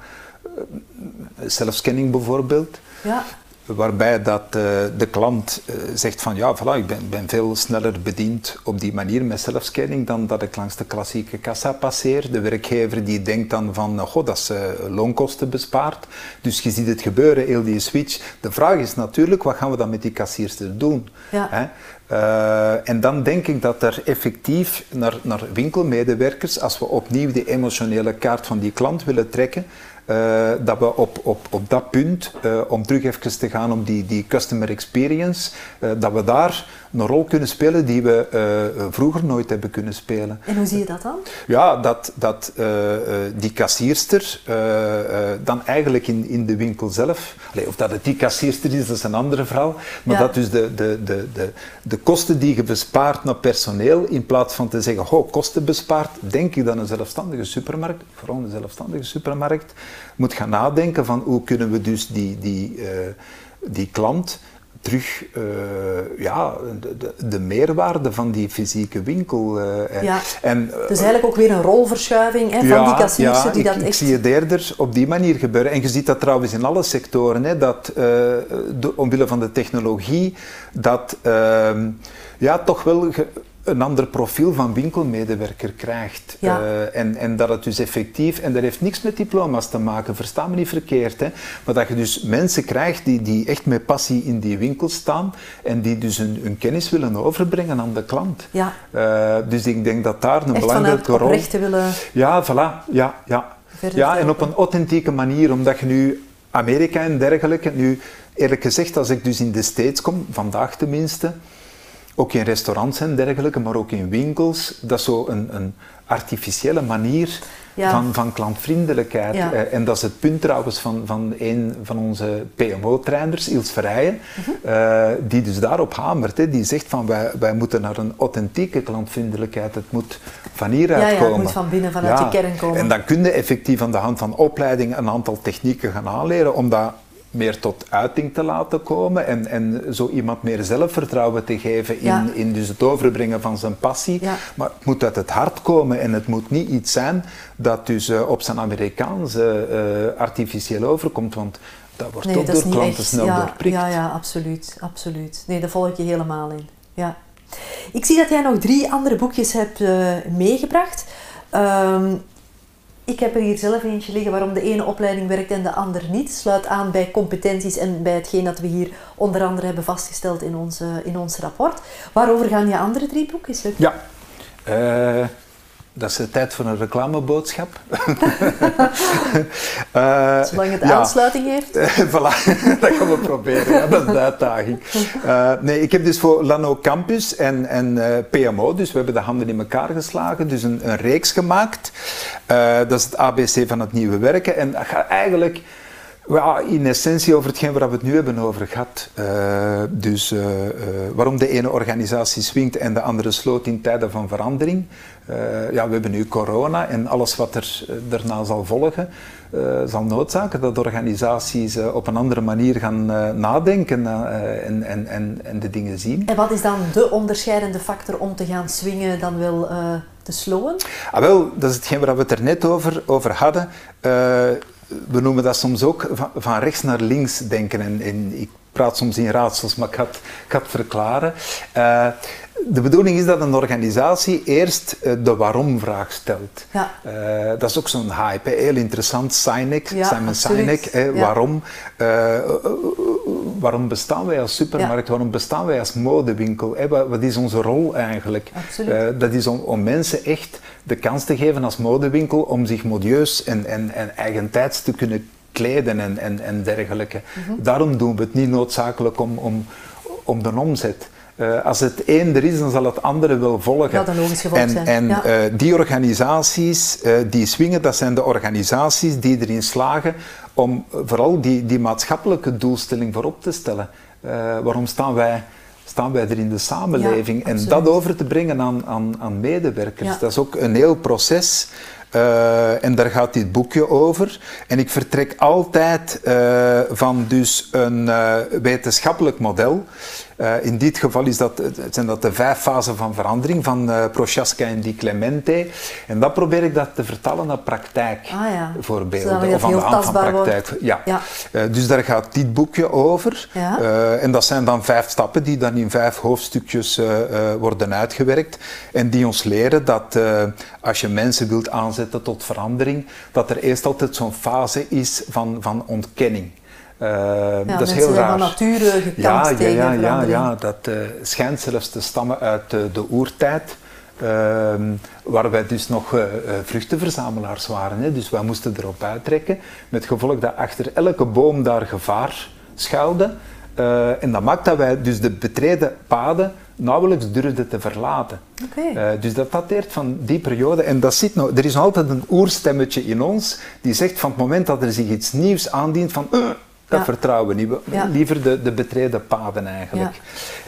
zelfscanning bijvoorbeeld. Ja. Waarbij dat uh, de klant uh, zegt van ja, voilà, ik ben, ben veel sneller bediend op die manier met zelfscanning dan dat ik langs de klassieke kassa passeer. De werkgever die denkt dan van, goh, dat ze uh, loonkosten bespaart. Dus je ziet het gebeuren, heel die switch. De vraag is natuurlijk, wat gaan we dan met die kassiers doen? Ja. Hè? Uh, en dan denk ik dat er effectief naar, naar winkelmedewerkers, als we opnieuw die emotionele kaart van die klant willen trekken, Uh, dat we op, op, op dat punt, uh, om terug even te gaan om die, die customer experience, uh, dat we daar een rol kunnen spelen die we uh, vroeger nooit hebben kunnen spelen. En hoe zie je dat dan? Ja, dat, dat uh, die kassierster uh, uh, dan eigenlijk in, in de winkel zelf, allee, of dat het die kassierster is, dat is een andere verhaal, maar ja. dat dus de, de, de, de, de kosten die je bespaart naar personeel, in plaats van te zeggen, oh, kosten bespaart, denk ik dat een zelfstandige supermarkt, vooral een zelfstandige supermarkt, moet gaan nadenken van hoe kunnen we dus die, die, uh, die klant terug uh, ja, de, de meerwaarde van die fysieke winkel. Uh, ja, en, uh, dus eigenlijk ook weer een rolverschuiving hè, van ja, die kassiers. Ja, die ik, dat echt... ik zie het eerder op die manier gebeuren. En je ziet dat trouwens in alle sectoren, hè, dat uh, de, omwille van de technologie, dat uh, ja, toch wel... Ge, een ander profiel van winkelmedewerker krijgt. Ja. Uh, en, en dat het dus effectief, en dat heeft niks met diploma's te maken, versta me niet verkeerd, hè? Maar dat je dus mensen krijgt die, die echt met passie in die winkel staan en die dus hun, hun kennis willen overbrengen aan de klant. Ja. Uh, dus ik denk dat daar een echt belangrijke rol... Echt vanuit willen... Ja, voilà. Ja, ja. Ja, en op een authentieke manier, omdat je nu Amerika en dergelijke... Nu, eerlijk gezegd, als ik dus in de States kom, vandaag tenminste... ook in restaurants en dergelijke, maar ook in winkels. Dat is zo een, een artificiële manier ja. van, van klantvriendelijkheid. Ja. Uh, en dat is het punt trouwens van, van een van onze P M O-trainers, Iels Verheyen, uh-huh. uh, die dus daarop hamert. Hè. Die zegt van wij, wij moeten naar een authentieke klantvriendelijkheid. Het moet van hieruit ja, ja, komen. Het moet van binnen, vanuit ja. de kern komen. En dan kun je effectief aan de hand van opleiding een aantal technieken gaan aanleren om dat meer tot uiting te laten komen en, en zo iemand meer zelfvertrouwen te geven in, ja. in dus het overbrengen van zijn passie. Ja. Maar het moet uit het hart komen en het moet niet iets zijn dat dus uh, op zijn Amerikaanse uh, artificieel overkomt, want dat wordt nee, ook dat door klanten echt. snel ja, doorprikt. Ja, ja, absoluut, absoluut. Nee, daar volg ik je helemaal in. Ja. Ik zie dat jij nog drie andere boekjes hebt uh, meegebracht. Um, Ik heb er hier zelf eentje liggen waarom de ene opleiding werkt en de ander niet. Sluit aan bij competenties en bij hetgeen dat we hier onder andere hebben vastgesteld in, onze, in ons rapport. Waarover gaan je andere drie boekjes? Ja, uh, dat is de tijd voor een reclameboodschap. uh, Zolang het aansluiting ja. heeft. Uh, voilà, dat gaan we proberen. Ja, dat is de uitdaging. Uh, nee, ik heb dus voor Lano Campus en, en uh, P M O, dus we hebben de handen in elkaar geslagen, dus een, een reeks gemaakt. Uh, dat is het A B C van het nieuwe werken en dat gaat eigenlijk ja, in essentie over hetgeen waar we het nu hebben over gehad. Uh, dus uh, uh, waarom de ene organisatie swingt en de andere sloot in tijden van verandering. Uh, ja, we hebben nu corona en alles wat er uh, daarna zal volgen uh, zal noodzaken dat organisaties uh, op een andere manier gaan uh, nadenken uh, en, en, en, en de dingen zien. En wat is dan de onderscheidende factor om te gaan swingen dan wel uh, te slowen? Ah, wel, dat is hetgeen waar we het er net over, over hadden. Uh, We noemen dat soms ook van rechts naar links denken en, en ik praat soms in raadsels, maar ik ga het, ik ga het verklaren. Uh, de bedoeling is dat een organisatie eerst de waarom-vraag stelt. Ja. Uh, dat is ook zo'n hype, hè? Heel interessant, Sinek, ja, Simon Sinek, hè? Ja. Waarom? Uh, waarom bestaan wij als supermarkt, ja. waarom bestaan wij als modewinkel? Hè? Wat, wat is onze rol eigenlijk? Uh, dat is om, om mensen echt de kans te geven als modewinkel om zich modieus en, en, en eigentijds te kunnen kleden en, en, en dergelijke. Mm-hmm. Daarom doen we het niet noodzakelijk om, om, om de omzet. Uh, als het een er is, dan zal het andere wel volgen. Dat een logisch gevolg en, zijn. En ja. uh, die organisaties uh, die swingen, dat zijn de organisaties die erin slagen om vooral die, die maatschappelijke doelstelling voorop te stellen. Uh, waarom staan wij, staan wij er in de samenleving? Ja, en dat over te brengen aan, aan, aan medewerkers. Ja. Dat is ook een heel proces. Uh, en daar gaat dit boekje over. En ik vertrek altijd uh, van dus een uh, wetenschappelijk model. Uh, in dit geval is dat, zijn dat de vijf fasen van verandering van uh, Prochaska en Di Clemente. En dat probeer ik dat te vertalen naar praktijkvoorbeelden. Ah, ja. Of aan de hand van praktijk. Ja. Ja. Uh, dus daar gaat dit boekje over. Ja. Uh, en dat zijn dan vijf stappen die dan in vijf hoofdstukjes uh, uh, worden uitgewerkt. En die ons leren dat uh, als je mensen wilt aanzetten tot verandering, dat er eerst altijd zo'n fase is van, van ontkenning. Uh, ja, dat is heel raar. Van nature gekant ja, ja, ja, ja, ja, dat uh, schijnt zelfs te stammen uit uh, de oertijd, uh, waar wij dus nog uh, vruchtenverzamelaars waren. Hè. Dus wij moesten erop uittrekken, met gevolg dat achter elke boom daar gevaar schuilde. Uh, en dat maakt dat wij dus de betreden paden nauwelijks durfden te verlaten. Okay. Uh, dus dat dateert van die periode. En dat zit nou, er is altijd een oerstemmetje in ons die zegt van het moment dat er zich iets nieuws aandient van uh, dat ja. vertrouwen niet. Ja. Liever de, de betreden paden eigenlijk. Ja.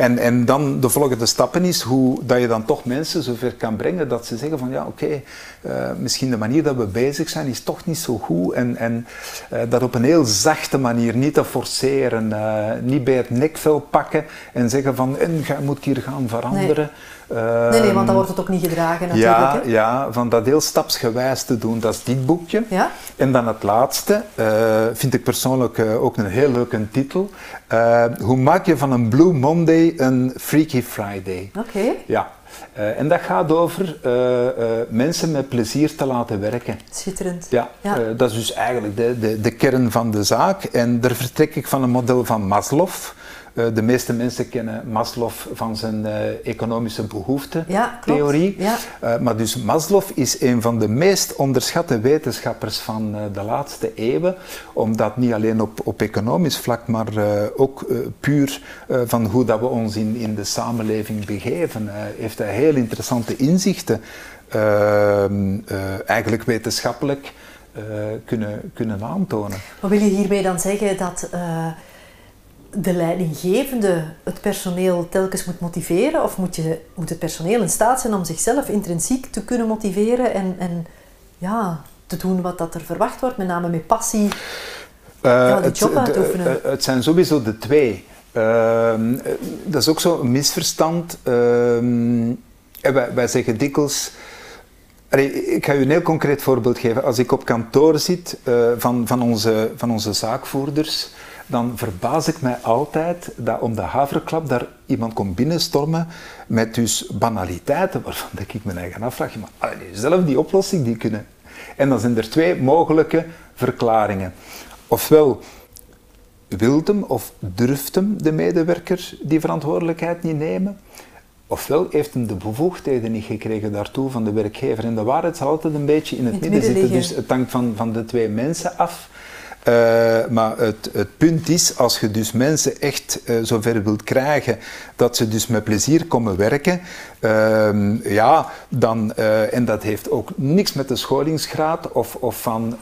En, en dan de volgende stappen is hoe dat je dan toch mensen zover kan brengen dat ze zeggen van ja oké, okay, uh, misschien de manier dat we bezig zijn is toch niet zo goed. En, en uh, dat op een heel zachte manier, niet te forceren, uh, niet bij het nekvel pakken en zeggen van en ga, moet ik hier gaan veranderen. Nee. Uh, nee, nee, want dan wordt het ook niet gedragen natuurlijk. Ja, ja, van dat heel stapsgewijs te doen, dat is dit boekje. Ja? En dan het laatste, uh, vind ik persoonlijk uh, ook een heel leuke titel. Uh, hoe maak je van een Blue Monday een Freaky Friday? Oké. Okay. Ja. Uh, en dat gaat over uh, uh, mensen met plezier te laten werken. Schitterend. Ja, ja. Uh, dat is dus eigenlijk de, de, de kern van de zaak. En daar vertrek ik van een model van Maslow. Uh, de meeste mensen kennen Maslow van zijn uh, economische behoefte-theorie. Ja, ja. uh, maar dus Maslow is een van de meest onderschatte wetenschappers van uh, de laatste eeuwen. Omdat niet alleen op, op economisch vlak, maar uh, ook uh, puur uh, van hoe dat we ons in, in de samenleving begeven. Uh, heeft hij heel interessante inzichten, uh, uh, eigenlijk wetenschappelijk, uh, kunnen, kunnen aantonen. Maar wil je hiermee dan zeggen dat... Uh de leidinggevende het personeel telkens moet motiveren? Of moet, je, moet het personeel in staat zijn om zichzelf intrinsiek te kunnen motiveren en, en ja, te doen wat dat er verwacht wordt, met name met passie, uh, ja, die job uitoefenen? Het, het zijn sowieso de twee. Uh, dat is ook zo'n misverstand. Uh, wij, wij zeggen dikwijls... Allee, ik ga u een heel concreet voorbeeld geven. Als ik op kantoor zit uh, van, van, onze, van onze zaakvoerders... dan verbaas ik mij altijd dat om de haverklap daar iemand komt binnenstormen met dus banaliteiten waarvan ik me eigen afvraag, maar zelf die oplossing die kunnen. En dan zijn er twee mogelijke verklaringen. Ofwel wil hem of durft hem de medewerker die verantwoordelijkheid niet nemen, ofwel heeft hem de bevoegdheden niet gekregen daartoe van de werkgever. En de waarheid zal altijd een beetje in het, in het midden, midden zitten, dus het hangt van, van de twee mensen af. Uh, maar het, het punt is, als je dus mensen echt uh, zover wilt krijgen dat ze dus met plezier komen werken, uh, ja, dan, uh, en dat heeft ook niks met de scholingsgraad of, of van uh,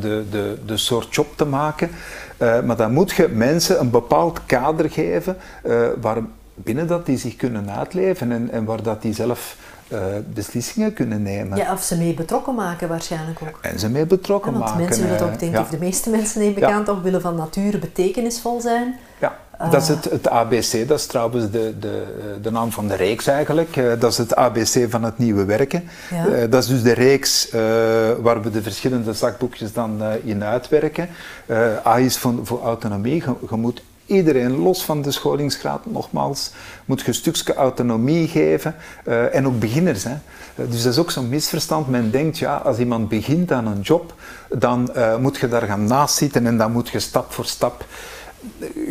de, de, de soort job te maken, uh, maar dan moet je mensen een bepaald kader geven uh, waarbinnen dat die zich kunnen uitleven en, en waar dat die zelf... Uh, beslissingen kunnen nemen. Ja, of ze mee betrokken maken waarschijnlijk ook. En ze mee betrokken ja, want maken. Want mensen willen ook, denk ik, ja. de meeste mensen neem ik ja. aan, toch willen van nature betekenisvol zijn. Ja, uh. dat is het, het A B C, dat is trouwens de, de, de naam van de reeks eigenlijk. Uh, dat is het A B C van het nieuwe werken. Ja. Uh, dat is dus de reeks uh, waar we de verschillende zakboekjes dan uh, in uitwerken. Uh, A is voor, voor autonomie, je, je moet iedereen, los van de scholingsgraad, nogmaals, moet je een stukje autonomie geven uh, en ook beginners. Hè. Uh, dus dat is ook zo'n misverstand. Men denkt, ja, als iemand begint aan een job, dan uh, moet je daar gaan naast zitten en dan moet je stap voor stap.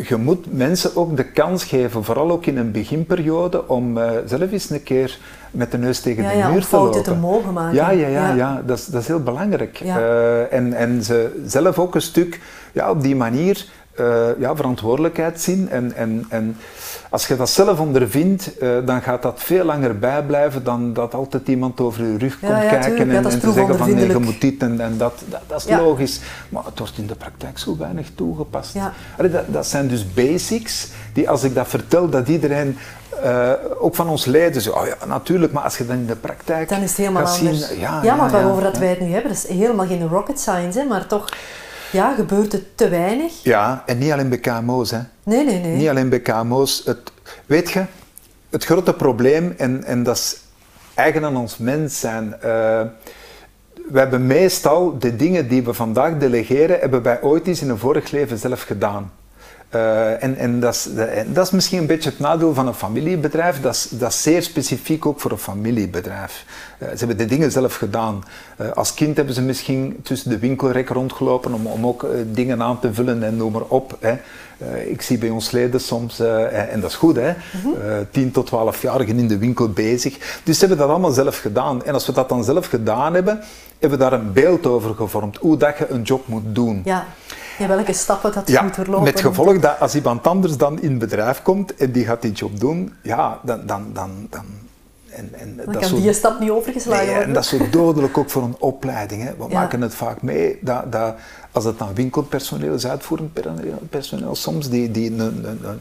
Je moet mensen ook de kans geven, vooral ook in een beginperiode, om uh, zelf eens een keer met de neus tegen ja, de ja, muur te lopen. Te mogen maken. Ja, ja, ja, ja. ja dat, is, dat is heel belangrijk. Ja. Uh, en, en ze zelf ook een stuk, ja, op die manier... Uh, ja, verantwoordelijkheid zien en, en, en als je dat zelf ondervindt, uh, dan gaat dat veel langer bijblijven dan dat altijd iemand over je rug komt ja, ja, kijken tuurlijk, en, ja, en te zeggen van nee, je moet dit en, en dat, dat, dat is ja. logisch, maar het wordt in de praktijk zo weinig toegepast. Ja. Allee, dat, dat zijn dus basics die, als ik dat vertel, dat iedereen uh, ook van ons leden zegt, oh ja, natuurlijk, maar als je dan in de praktijk dan is het helemaal gaat anders. Zien, ja, ja, ja, maar waarover ja, dat wij het nu hebben, dat is helemaal geen rocket science, hè, maar toch... Ja, gebeurt het te weinig? Ja, en niet alleen bij K M O's, hè. Nee, nee, nee. Niet alleen bij K M O's. Het, weet je, het grote probleem, en, en dat is eigen aan ons mens zijn. Uh, we hebben meestal de dingen die we vandaag delegeren, hebben wij ooit eens in een vorig leven zelf gedaan. Uh, en en dat is, dat is misschien een beetje het nadeel van een familiebedrijf. Dat is, dat is zeer specifiek ook voor een familiebedrijf. Uh, ze hebben de dingen zelf gedaan. Uh, als kind hebben ze misschien tussen de winkelrek rondgelopen om, om ook uh, dingen aan te vullen en noem maar op. Hè. Uh, ik zie bij ons leden soms, uh, en dat is goed, hè, mm-hmm. uh, tien tot twaalfjarigen in de winkel bezig. Dus ze hebben dat allemaal zelf gedaan. En als we dat dan zelf gedaan hebben, hebben we daar een beeld over gevormd. Hoe dat je een job moet doen. Ja. Ja, welke stappen dat ja, moet verlopen. Met gevolg dat als iemand anders dan in het bedrijf komt en die gaat die job doen, ja, dan... dan, dan, dan, en, en dan dat kan zo, die stap niet overgeslagen nee, worden. En dat is zo dodelijk ook voor een opleiding. Hè. We ja. maken het vaak mee dat, dat als het dan winkelpersoneel is, uitvoerend personeel soms, die, die een, een, een,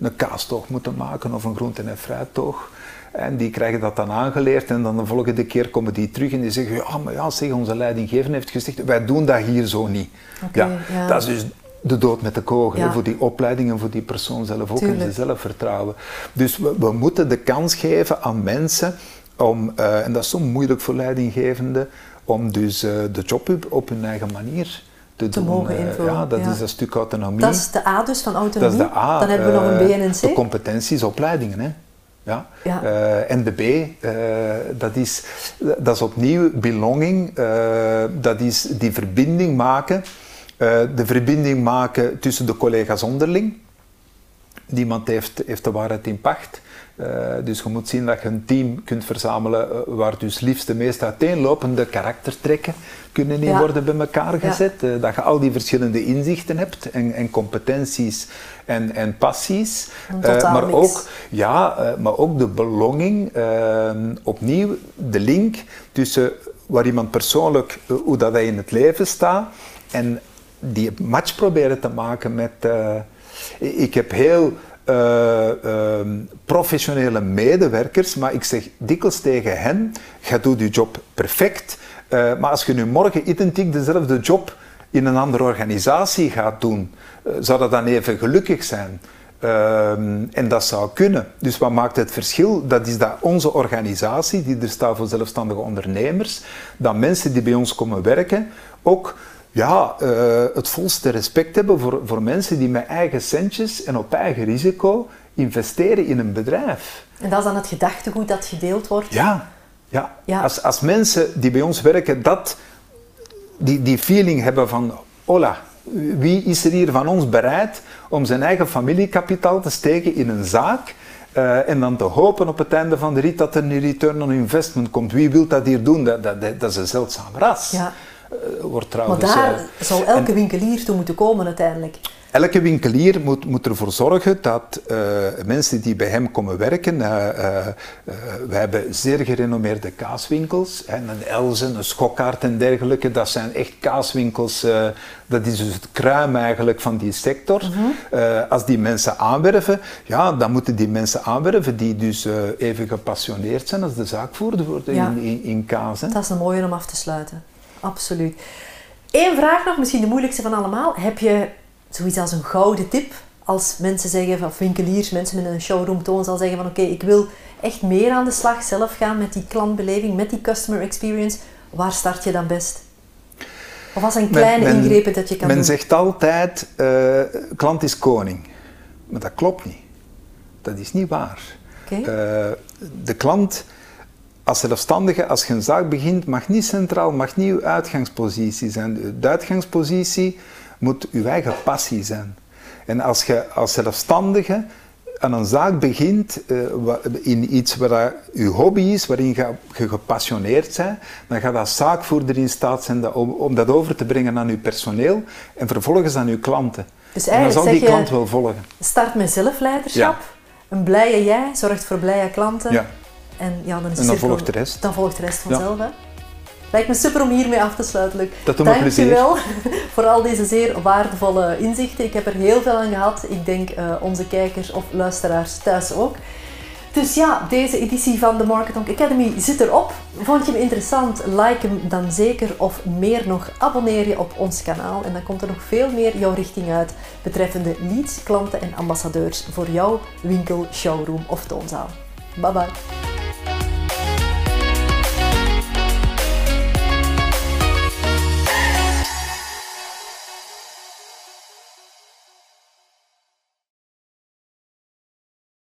een kaastoog moeten maken of een groente- en fruittoog. En die krijgen dat dan aangeleerd en dan de volgende keer komen die terug en die zeggen, ja, maar ja, zeg, onze leidinggevende heeft gezegd, wij doen dat hier zo niet. Okay, ja, ja. Dat is dus de dood met de kogel, ja. voor die opleiding en voor die persoon zelf ook Tuurlijk. en zijn zelfvertrouwen. Dus we, we moeten de kans geven aan mensen om, uh, en dat is zo moeilijk voor leidinggevenden, om dus uh, de job op, op hun eigen manier te, te doen. mogen invullen. Ja, dat ja. is dat stuk autonomie. Dat is de A dus van autonomie? Dat is de A. Dan hebben we uh, nog een B en een C. De competenties, opleidingen, hè. Ja. Ja. Uh, en de B, uh, dat, is, dat is opnieuw belonging, uh, dat is die verbinding maken, uh, de verbinding maken tussen de collega's onderling. niemand heeft, heeft de waarheid in pacht. Uh, dus je moet zien dat je een team kunt verzamelen uh, waar dus liefst de meest uiteenlopende karaktertrekken kunnen niet ja. worden bij elkaar gezet. Ja. Uh, dat je al die verschillende inzichten hebt en, en competenties en, en passies. Uh, maar, ook, ja, uh, maar ook de belonging, uh, opnieuw de link tussen waar iemand persoonlijk, uh, hoe dat hij in het leven staat en die match proberen te maken met... Uh, ik heb heel... Uh, uh, professionele medewerkers, maar ik zeg dikwijls tegen hen, jij doet je job perfect, uh, maar als je nu morgen identiek dezelfde job in een andere organisatie gaat doen, uh, zou dat dan even gelukkig zijn? Uh, en dat zou kunnen. Dus wat maakt het verschil? Dat is dat onze organisatie, die er staat voor zelfstandige ondernemers, dat mensen die bij ons komen werken, ook ja, uh, het volste respect hebben voor, voor mensen die met eigen centjes en op eigen risico investeren in een bedrijf. En dat is dan het gedachtegoed dat gedeeld wordt? Ja, ja. ja. Als, als mensen die bij ons werken dat, die, die feeling hebben van hola, wie is er hier van ons bereid om zijn eigen familiekapitaal te steken in een zaak uh, en dan te hopen op het einde van de rit dat er een return on investment komt. Wie wil dat hier doen? Dat, dat, dat is een zeldzaam ras. Ja. Wordt maar daar uh, zou elke en, winkelier toe moeten komen uiteindelijk? Elke winkelier moet, moet ervoor zorgen dat uh, mensen die bij hem komen werken, uh, uh, uh, wij hebben zeer gerenommeerde kaaswinkels, en een Elzen, een Schokkaart en dergelijke, dat zijn echt kaaswinkels, uh, dat is dus het kruim eigenlijk van die sector. Mm-hmm. uh, als die mensen aanwerven, ja, dan moeten die mensen aanwerven die dus uh, even gepassioneerd zijn als de zaakvoerder wordt ja. in, in, in kaas. Hè. Dat is een mooie om af te sluiten. Absoluut. Eén vraag nog, misschien de moeilijkste van allemaal. Heb je zoiets als een gouden tip? Als mensen zeggen, of winkeliers, mensen met een showroom toon zal zeggen van oké, okay, ik wil echt meer aan de slag zelf gaan met die klantbeleving, met die customer experience. Waar start je dan best? Of als een kleine men, men, ingrepen dat je kan men doen? Men zegt altijd, uh, klant is koning. Maar dat klopt niet. Dat is niet waar. Okay. Uh, de klant... Als zelfstandige, als je een zaak begint, mag niet centraal, mag niet uw uitgangspositie zijn. De uitgangspositie moet uw eigen passie zijn. En als je als zelfstandige aan een zaak begint, uh, in iets waar je hobby is, waarin je, je gepassioneerd bent, dan gaat dat zaakvoerder in staat zijn dat, om, om dat over te brengen aan je personeel en vervolgens aan je klanten. Dus eigenlijk en dan zal die klant wel volgen. Start met zelfleiderschap, ja. Een blije jij zorgt voor blije klanten. Ja. En, ja, dan, is en dan, volgt de rest. dan volgt de rest vanzelf. Ja. Hè? Lijkt me super om hiermee af te sluiten, Luc. Dat doet me plezier. Dankjewel voor al deze zeer waardevolle inzichten. Ik heb er heel veel aan gehad. Ik denk uh, onze kijkers of luisteraars thuis ook. Dus ja, deze editie van de Marketonk Academy zit erop. Vond je hem interessant? Like hem dan zeker. Of meer nog, abonneer je op ons kanaal. En dan komt er nog veel meer jouw richting uit betreffende leads, klanten en ambassadeurs voor jouw winkel, showroom of toonzaal. Bye bye.